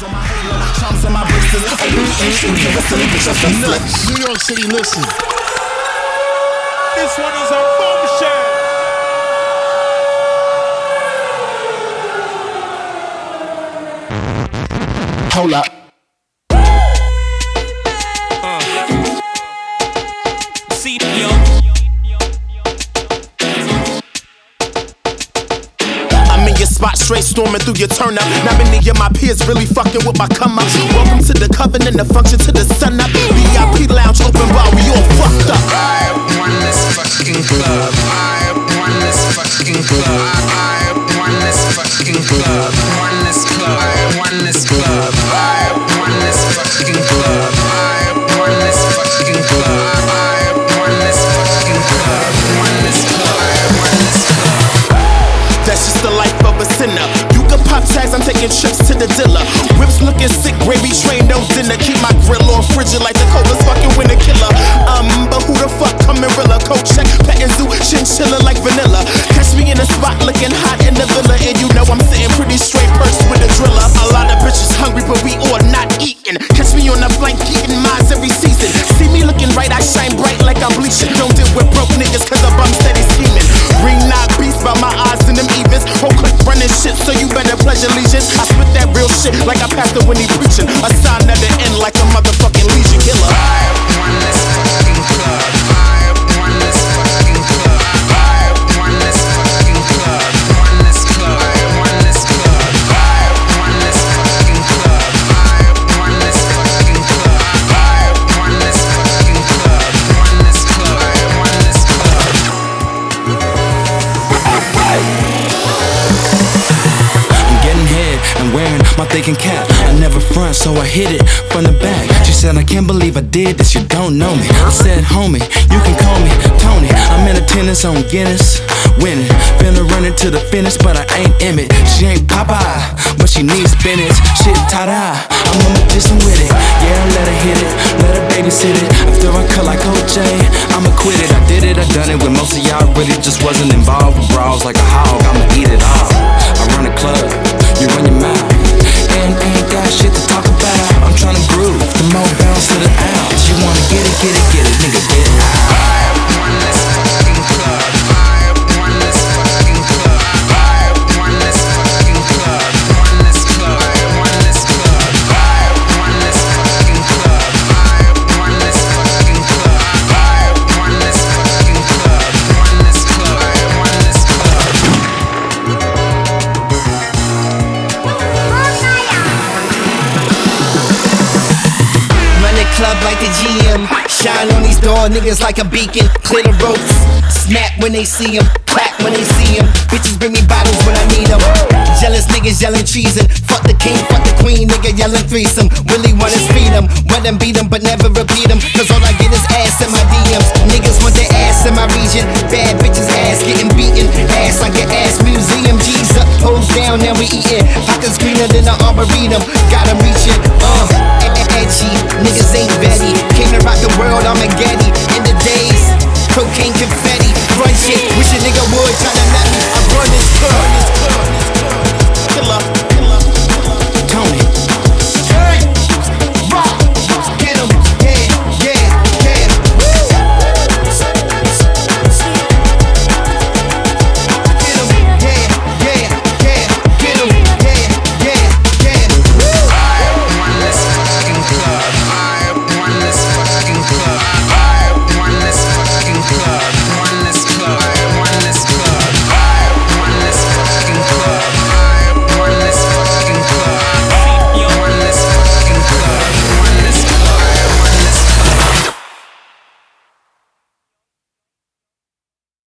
New York City, listen. This one is a bombshell. Hold up. See you. I'm in your spot, straight storming through your turn up. Not many of my peers really fucking with my come up. Welcome to the covenant, the function to the sun up. VIP lounge open bar, we all fucked up. I won this fucking club. I won this fucking club. I won this fucking club. Won this club. I won this club. I won this fucking club. I won this fucking club. That's just the life of a sinner. You can pop tags, I'm taking trips to the dealer. Whips looking sick, gravy train, no dinner. Keep my grill on frigid like the coldest fucking winter killer. But who the fuck coming realer? Coat check, petting zoo, chinchilla like vanilla. Catch me in a spot looking hot in the villa. And you know I'm sitting pretty straight, purse with a driller. A lot of bitches hungry, but we all not eating. Catch me on the flank, eating mines every season. See me looking right, I shine bright like I'm bleaching. Don't deal with broke niggas, cause the bum steady scheming. Ring not beats by my eyes in them evens. Whole click running shit, so you better pledge allegiance. I spit that real shit like a pastor when he preaching. A sign of the end like a motherfucking legion killer. I won this fucking club. I won this fucking club. I won this fucking club. Won this club. I won this club. I won this fucking club. I won this fucking club. I won this fucking club. Won this club. I won this club. I'm getting hit and wearing my thinking cap. I never front, so I hit it from the back. She said, I can't believe I did this, you don't know me. I said, homie, you can call me Tony. I'm in attendance on Guinness, winning. Finna run it to the finish, but I ain't Emmett. She ain't Popeye, but she needs spinach. Shit, ta-da, I'm a magician with it. Yeah, let her hit it, let her babysit it. After I cut like OJ, I'ma quit it. I did it, I done it with most of y'all. Really just wasn't involved with brawls like a hog. I'ma eat it all. I run a club, you run your mouth. And ain't got shit to talk about. I'm tryna groove, the more bounce to the ounce. You wanna get it, get it, get it, nigga, get it out. I won this fucking club. I won this fucking club. I won this fucking club. Won this club. I won this club. I won this fucking club. I won this fucking club. I won this fucking club. Won this club. I won this club. Club like the GM, shine on these dog niggas like a beacon. Clear the ropes, snap when they see 'em, clap when they see 'em. Bitches bring me bottles when I need 'em. Jealous niggas yelling treason. Fuck the king, fuck the queen, nigga yelling threesome. Willie wanna speed 'em, wet 'em, beat 'em, but never repeat 'em. Cause all I get is ass in my DMs. Niggas want their ass in my region. Bad bitches ass getting beaten. Ass like an ass museum. G's up, hoes down, now we eatin'. Pockets greener than an arboretum. Got 'em.